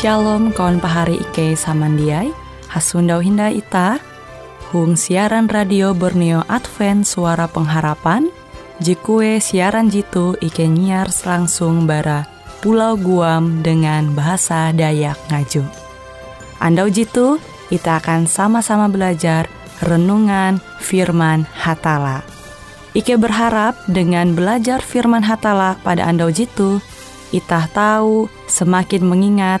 Shalom kawan pahari Ike Samandiai, Hasundau Hinda Ita, Hung siaran radio Borneo Advent Suara Pengharapan, Jikue siaran jitu Ike nyiar langsung bara Pulau Guam dengan bahasa Dayak Ngaju. Andau jitu, kita akan sama-sama belajar renungan firman Hatala. Ike berharap dengan belajar firman Hatala pada andau jitu, kita tahu semakin mengingat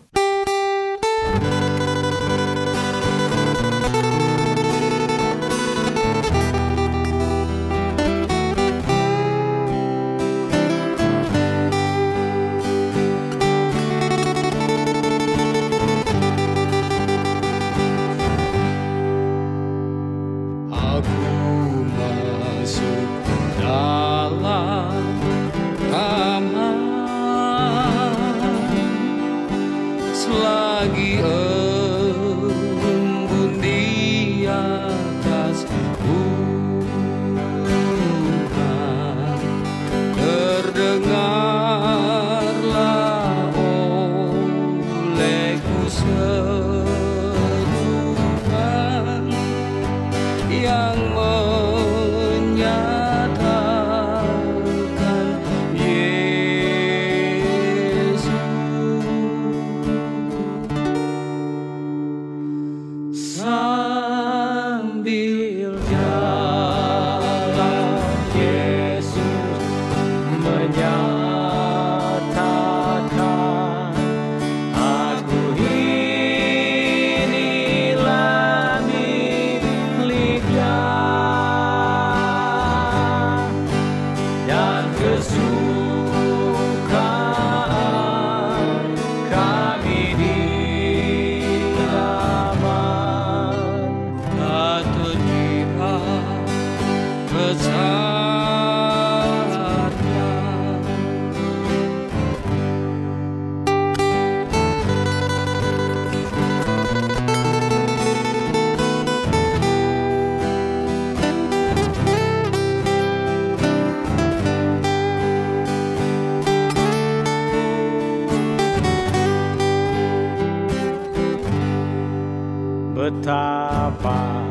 Betapa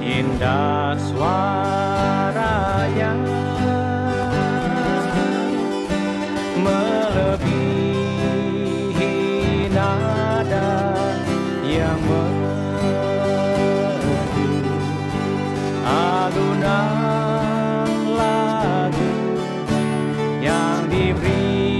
indah suaranya, melebihi nada yang merdu, alunan lagu yang diberikannya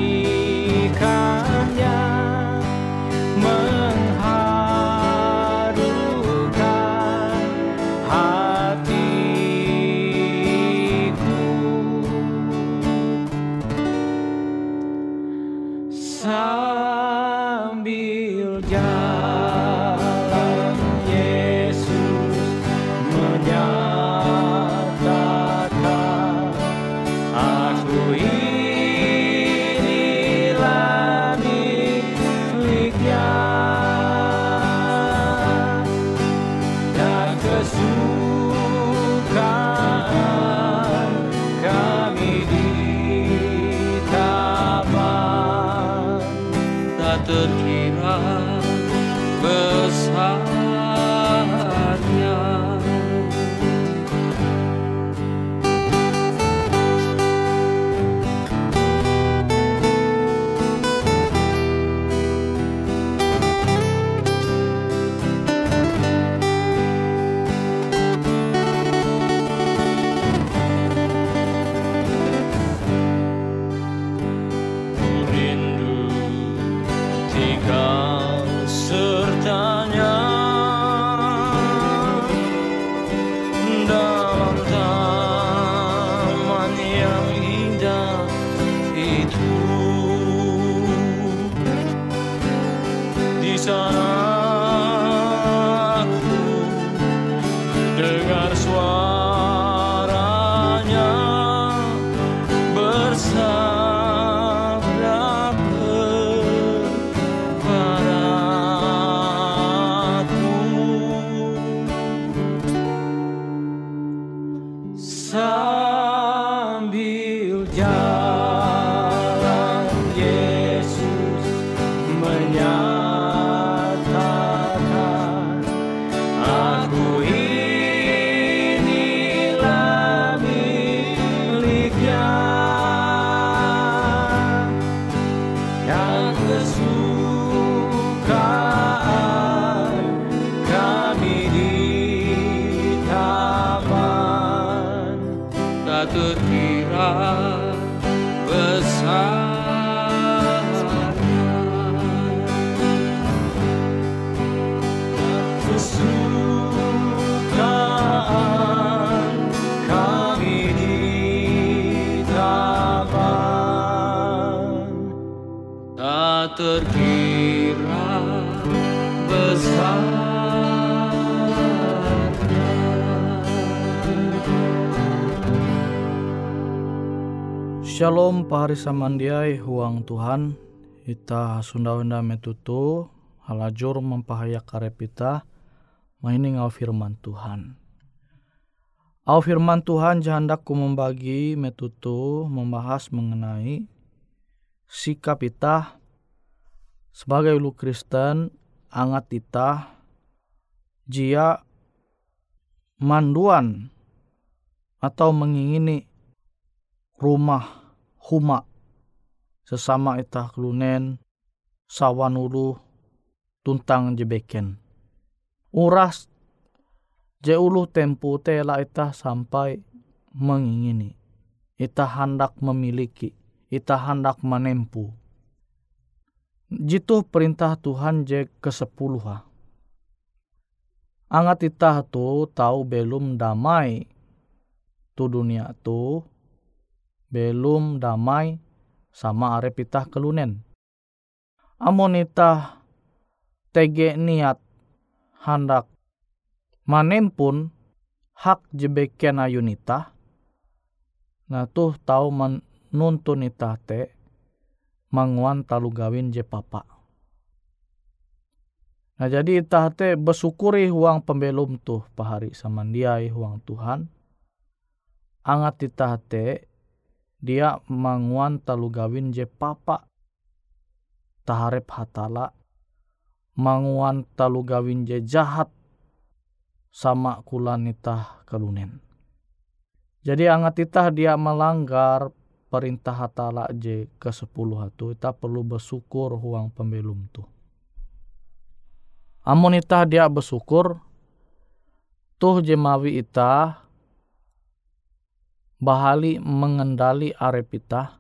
terkira besarnya. Bersabda kepada sambil jalan Yesus menyatakan, aku inilah miliknya yang kesukaan kami di. Satu tirai besarnya kesukaan kami ditapan, tak terkira besar. Shalom pahari samandiai huang Tuhan, kita sundawenda metutu halajur mempahaya karepita maining au firman Tuhan. Au firman Tuhan jahandakku membagi metutu membahas mengenai sikap kita sebagai ulu Kristen angat kita jia manduan atau mengingini rumah huma sesama itah kelunen sawan ulu tuntang jebeken. Uras je ulu tempu tela itah sampai mengingini. Itah hendak memiliki, itah hendak menempu. Jitu perintah Tuhan je ke-10. Angat itah tu tahu belum damai tu dunia tu. Belum damai sama arep itah kelunen. Amun itah tege niat hendak manempun hak jebeken ayun itah. Nah tuh tau menuntun itah te manguan talu gawin je papa. Nah jadi itah te bersyukuri huang pembelum tuh pahari samandiai huang Tuhan. Angat itah te dia manguan talu gawin je papa taharep hatala, manguan talu gawin je jahat sama kulanitah kelunen. Jadi angat itah dia melanggar perintah hatala je ke-10 hatu, kita perlu bersyukur huang pembelum tu. Amun itah dia bersyukur tuh jemawi itah bahali mengendali arep itah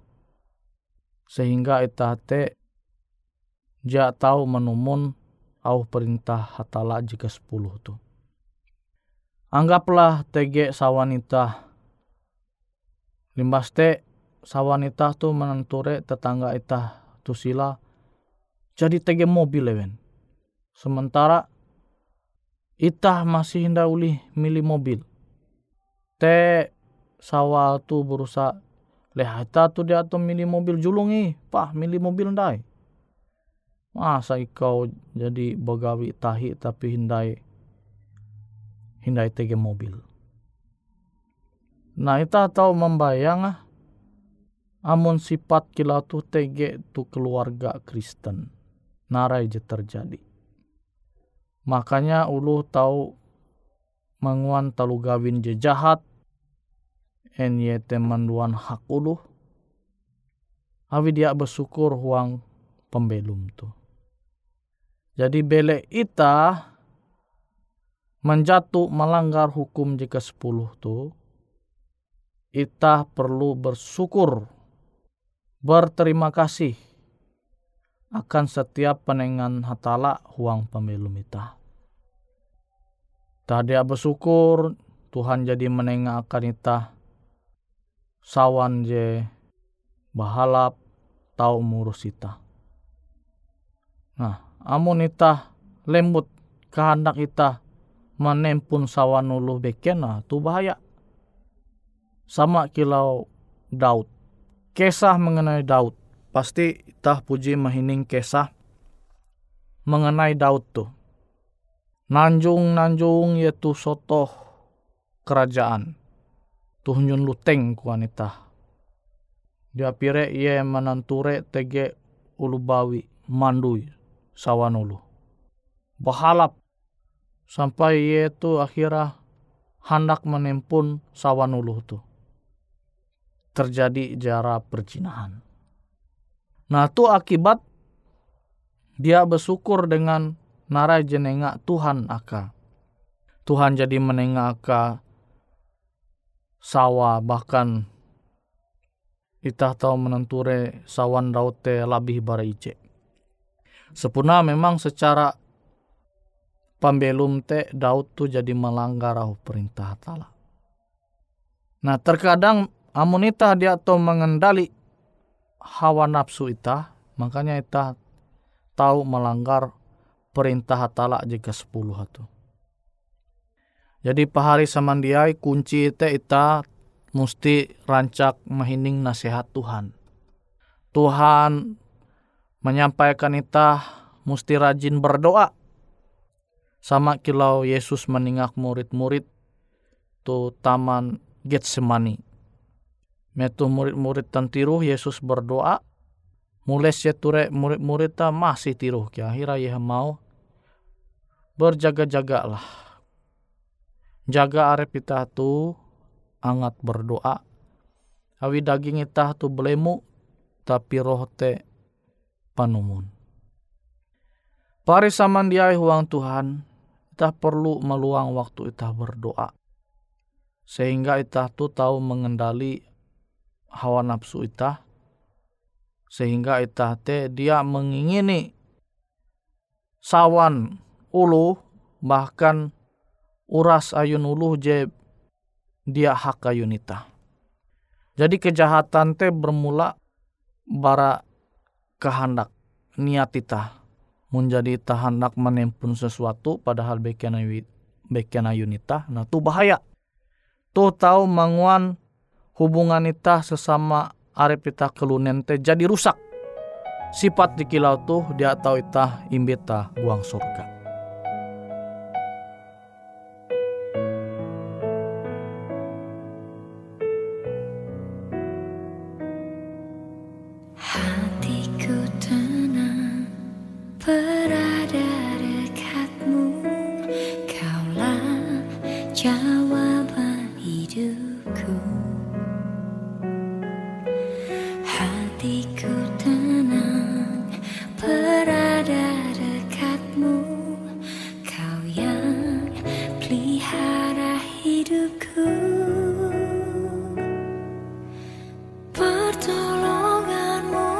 sehingga itah te ja tau menumun au perintah hatala jika 10 tu. Anggaplah tege sawanita limbas te sawanita tu menenture tetangga itah tu sila jadi tege mobil lewen. Sementara itah masih hinda ulih milih mobil. Te sawal tu berusaha lehata tu dia tu milih mobil julungi pah milih mobil ndai. Masa ikau jadi bagawi tahi tapi hindai tege mobil. Nah kita tahu membayang amun sifat kila tu tege tu keluarga Kristen narai je terjadi. Makanya ulu tahu menguan talu gawin je jahat enye temanduan hak uluh, awi dia bersyukur huang pembelum tu. Jadi bele ita menjatuh melanggar hukum jika 10 tu, ita perlu bersyukur, berterima kasih akan setiap penengan hatala huang pembelum ita. Tadi bersyukur Tuhan jadi menengah akan ita sawan je bahalap tau murus itah. Nah, amun itah lembut kehendak itah menempun sawan ulu beken, nah tu bahaya. Sama kilau Daud. Kisah mengenai Daud. Pasti itah puji mahining kisah mengenai Daud tu. Nanjung-nanjung yaitu sotoh kerajaan. Tuhnyun luteng kuanita. Dia pire ia menanture tege ulubawi mandui sawanulu. Bahalap sampai ia tu akhirah hendak menempun sawanulu tu. Terjadi jara perjinahan. Nah tu akibat dia bersyukur dengan narai jenengak Tuhan aka. Tuhan jadi menengak aka sawa bahkan itah tahu menenture sawan raute labih baraice. Sepuna memang secara pambelum te Daud tu jadi melanggar perintah Tala. Nah terkadang amun itah dia tahu mengendali hawa nafsu itah, makanya itah tahu melanggar perintah Tala jika 10 itu. Jadi pahari samandiai kunci te itah mesti rancak mahining nasihat Tuhan. Tuhan menyampaikan itah mesti rajin berdoa. Sama kilau Yesus meningak murid-murid tu taman Getsemani. Metu murid-murid tentiruh Yesus berdoa. Mules yeture murid-murid ta masih tiruh. Akhirnya ye mau berjaga-jagalah. Jaga arep itah tu angat berdoa. Awi daging itah tu belemu tapi roh te panumun. Pari samandiai huang Tuhan, itah perlu meluang waktu itah berdoa. Sehingga itah tu tahu mengendali hawa nafsu itah, sehingga itah te dia mengingini sawan ulu bahkan uras ayun ulu je dia hak ayun itah. Jadi kejahatan te bermula bara kehendak niat itah menjadi itah hendak menempun sesuatu padahal bekian ayun itah. Nah tu bahaya tu tahu manguan hubungan itah sesama arep itah kelunen teh jadi rusak. Sifat dikilau tuh dia tahu itah imbita guang surga. Hatiku tenang berada dekatmu, kaulah jawaban hidupku. Hatiku tenang berada dekatmu, kau yang pelihara hidupku. Pertolonganmu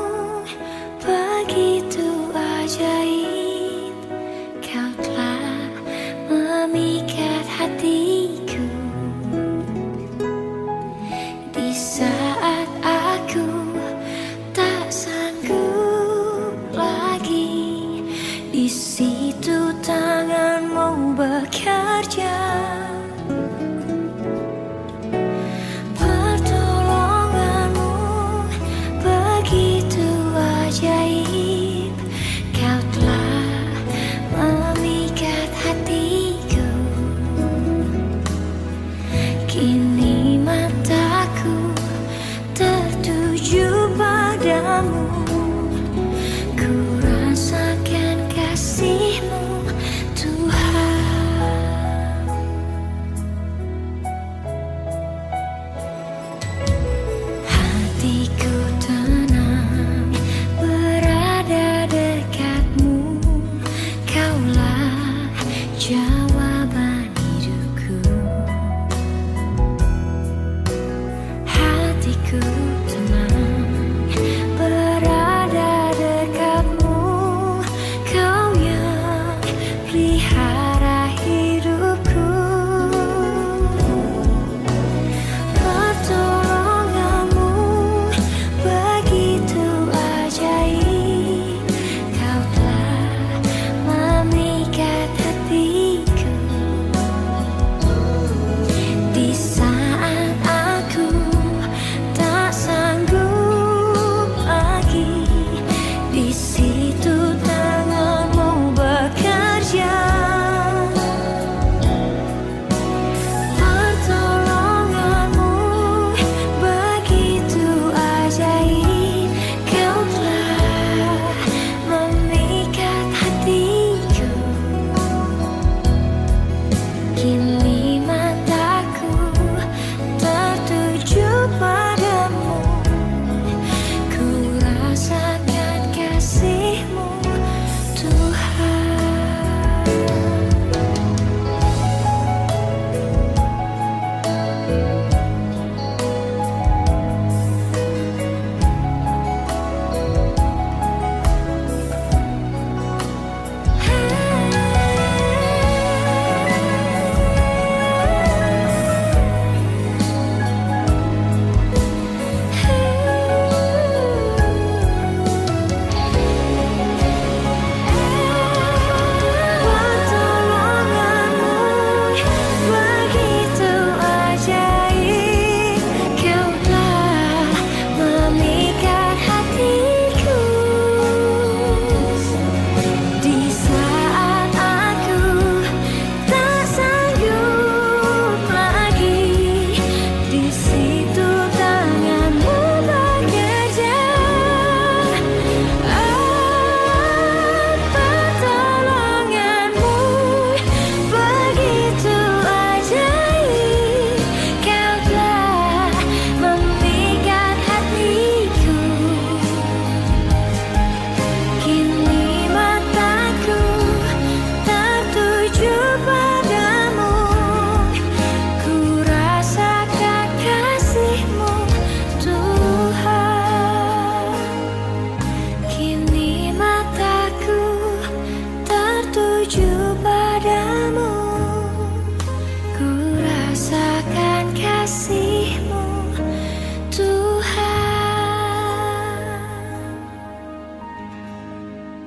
begitu ajaib, kau telah memikat hatiku. Di saat aku situ tanganmu bekerja, pertolonganmu begitu ajaib, kau telah memikat hatiku. Kini mataku tertuju padamu, ku rasakan kasih-Mu Tuhan. Hatiku tenang berada dekat-Mu, Kaulah jawaban hidupku. Hatiku tenang berada dekat-Mu, Kau yang pelihara hidupku. Pertolonganmu begitu ajaib, Kau telah memikat hatiku. Di saat aku tak sanggup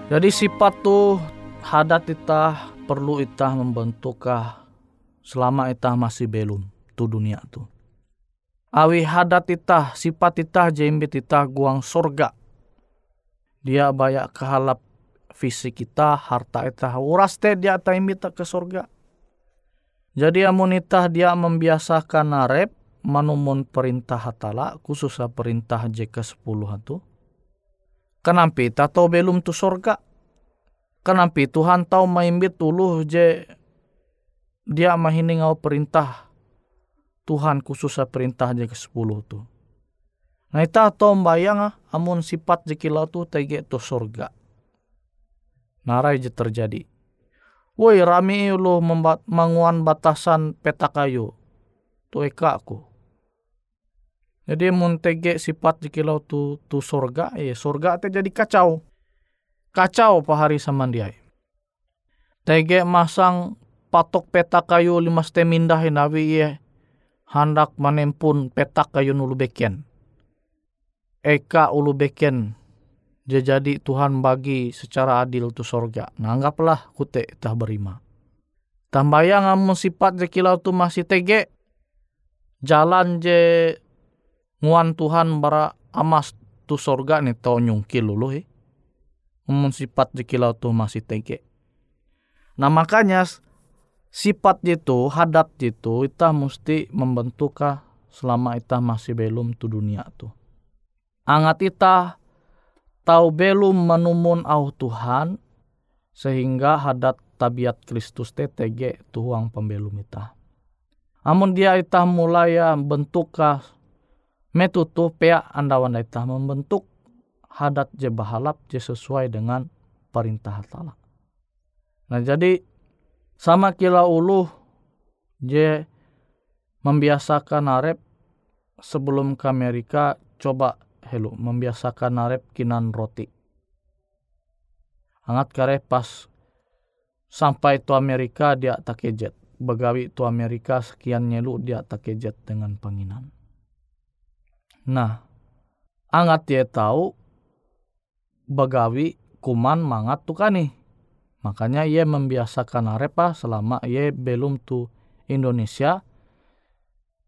Jadi sifat tuh hadat itah perlu itah membentukkah selama itah masih belum tu dunia tu. Awi hadat itah sifat itah jembit itah guang surga. Dia banyak kehalap fisik kita, harta itah uras teh dia taimbit ke surga. Jadi amun itah dia membiasakan narep manumun perintah hatala khususnya perintah JK10 itu. Kenampi ta tau belum tu surga? Kenampi Tuhan tau maimbit uluh je dia mahini ngau perintah Tuhan khususnya perintah JK10 tu. Nah ita tau bayang amun sifat jekilau tu tege tu surga. Narai je terjadi. Woi rami uluh menguan batasan peta kayu tu eka aku. Jadi muntege sifat jekilau tu surga, surga te jadi kacau. Kacau pahari samandiai. Tege masang patok peta kayu limas te mindahin awi ye handak manempun peta kayu ulu beken. Eka ulu beken jadi Tuhan bagi secara adil tu surga. Nah anggaplah kute tah berima. Tambaya ngamun sifat jekilau tu masih tege jalan je nguan Tuhan bara amas tu surga ni tau nyungkil luluh Ngumun sifat jekilau tu masih tege. Nah makanya sifat itu, hadat itu, kita mesti membentukkah selama kita masih belum tu dunia tu. Angat kita tau belum menumun au Tuhan sehingga hadat tabiat Kristus tege tuang pembelum kita. Amun dia itah mulai bentukkah metutuh pea andawan itah membentuk hadat je bahalap je sesuai dengan perintah Allah. Nah jadi sama kila uluh je membiasakan arep sebelum ke Amerika coba helu membiasakan arep kinan roti. Angat kareh pas sampai tu Amerika dia tak kejet. Begawi tu Amerika sekian nyelu dia tak kejet dengan penginan. Nah, angat dia tahu begawi kuman mangat tu kan nih. Makanya ia membiasakan arepa selama ia belum tu Indonesia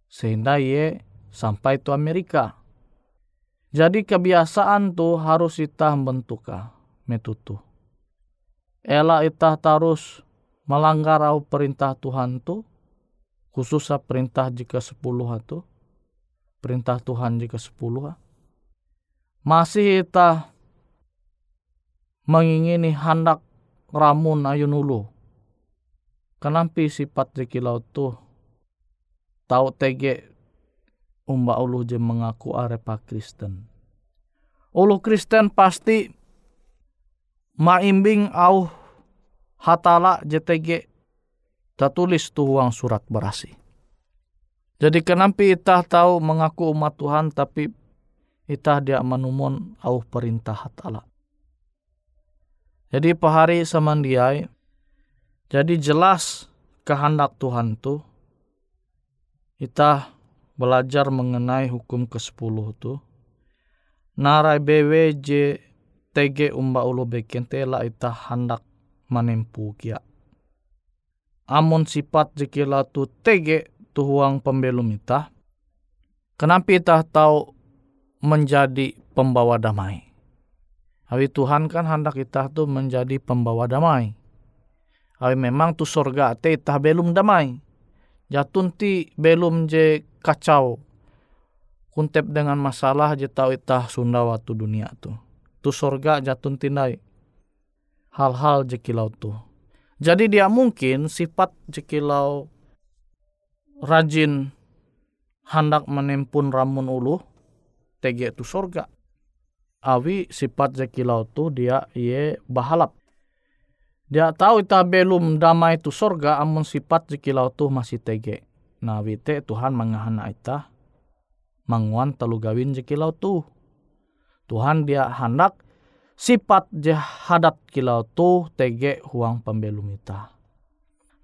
sehingga ia sampai tu Amerika. Jadi kebiasaan tu harus kita bentukkah metutu. Ela itah tarus melanggar au perintah Tuhan tu, khususnya perintah JK10 tu, perintah Tuhan JK10. Masih kita mengingini handak ramun ayun ulu. Kenampi sifat jekilau tu tau tege umba ulu je mengaku arepa Kristen. Ulu Kristen pasti maimbing au hatala JTG tertulis tuang surat berasi. Jadi kenampi itah tahu mengaku umat Tuhan tapi itah dia menumun au perintah hatala. Jadi pahari samandiai. Jadi jelas kehendak Tuhan tu. Itah belajar mengenai hukum ke-10 tu. Narai BWJ TG umba ulo beken tela itah hendak manempu kia. Amun sifat jekila tu tege tuhuang pembelum itah. Kenapa itah tahu menjadi pembawa damai? Awi Tuhan kan hendak itah tu menjadi pembawa damai. Awi memang tu surga te itah belum damai. Jatun ti belum je kacau. Kuntep dengan masalah je tahu itah sundawa tu dunia tu. Tu surga jatun ti naik. Hal-hal jekilau tu. Jadi dia mungkin sifat jekilau rajin hendak menempun ramun ulu tege tu surga. Awi sifat jekilau tu dia ye bahalap. Dia tahu ita belum damai tu surga amun sifat jekilau tu masih tege. Nah wite Tuhan mengahana ita manguan telu gawin jekilau tu. Tuhan dia hendak sifat jahadat kilau tu tege huang pembelum ita.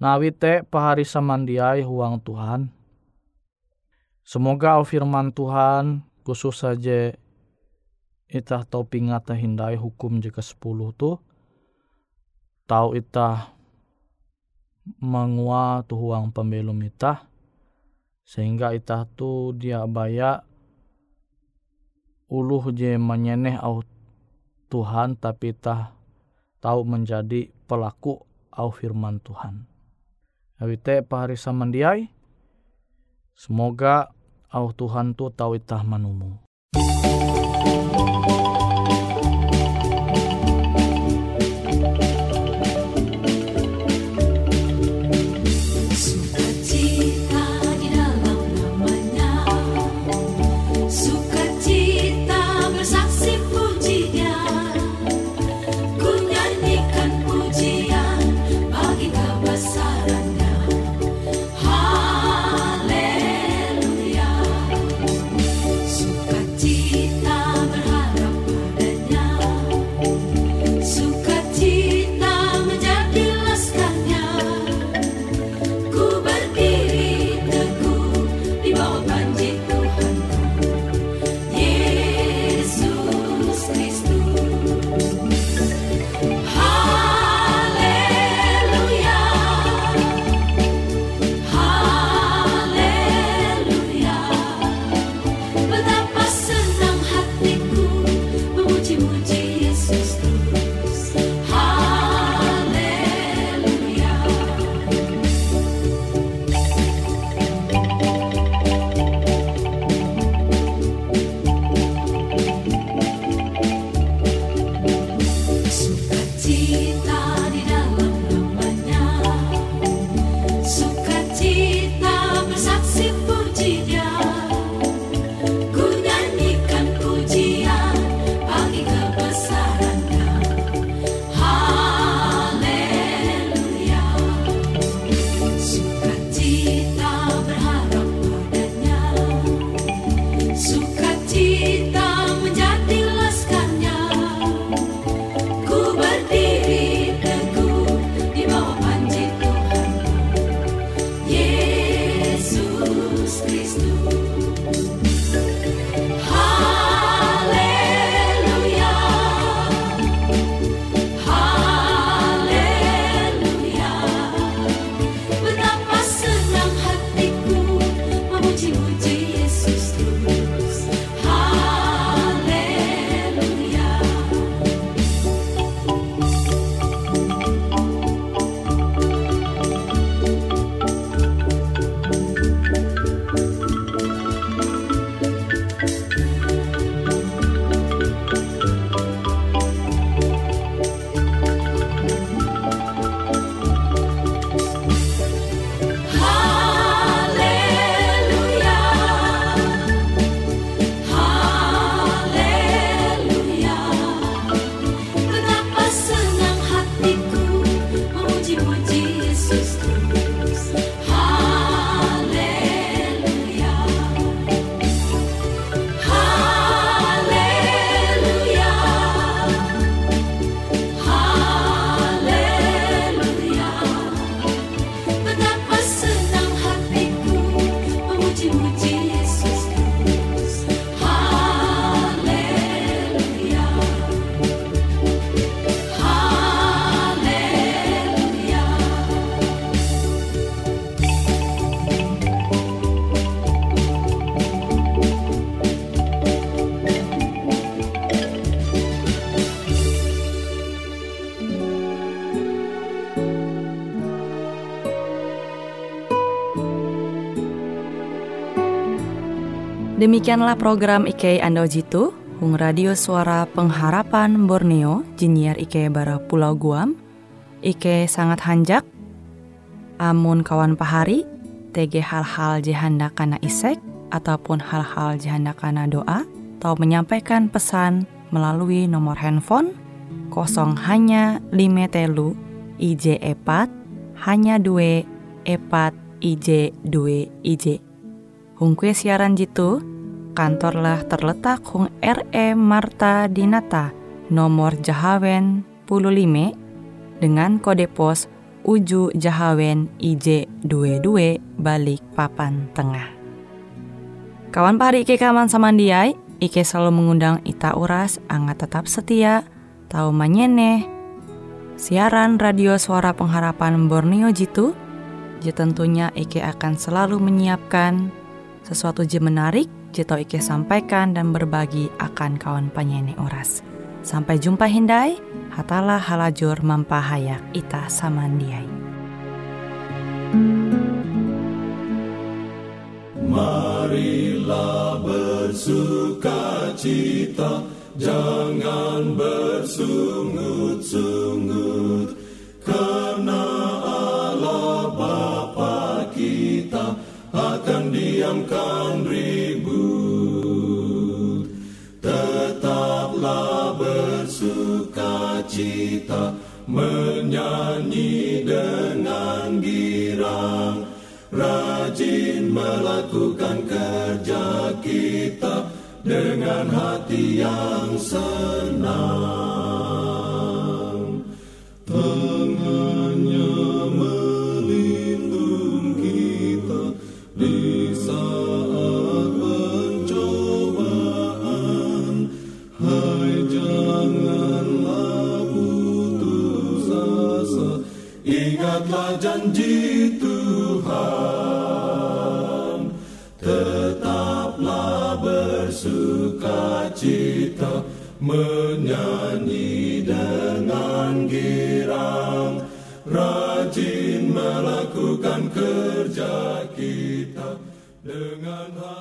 Nawi te pahari samandiai huang Tuhan. Semoga firman Tuhan khusus saja itah tau pingat hindai hukum jika 10 tu tau itah mangua tuhuang pembelum itah, sehingga itah tu dia baya uluh je menyeneh au Tuhan, tapi itah tau menjadi pelaku au firman Tuhan. Awite paharisa mendiai, semoga au Tuhan tu tau itah manumu. Demikianlah program IK Ando Jitu, Hung Radio Suara Pengharapan Borneo, Jinnyar IK Bara Pulau Guam, IK Sangat Hanjak, amun kawan pahari, TG hal-hal jihanda kana isek, ataupun hal-hal jihanda kana doa, atau menyampaikan pesan melalui nomor handphone, 053 IJ Epat, 2 Epat IJ 2 IJ. Hung kue siaran jitu, kantorlah terletak Hung R.E. Marta Dinata, nomor Jahawen 15, dengan kode pos Uju Jahawen IJ 22, Balikpapan Tengah. Kawan pahari Ike kaman samandiai, Ike selalu mengundang ita uras, angga tetap setia, tau manyeneh, Siaran Radio Suara Pengharapan Borneo Jitu, tentunya Ike akan selalu menyiapkan sesuatu je menarik, Jito Ike sampaikan dan berbagi akan kawan penyanyi oras. Sampai jumpa Hindai, hatalah halajur mampahayak ita samandiai. Marilah bersukacita, jangan bersungut-sungut, karena Allah Bapa kita akan diamkan ribut. Tetaplah bersukacita, menyanyi dengan girang, rajin melakukan kerja kita dengan hati yang senang. Tangannya melindung kita di saat pencobaan. Hai, janganlah putus asa, ingatlah janji Tuhan. Tetaplah bersukacita, menyanyi dengan girang, rajin melakukan kerja kita dengan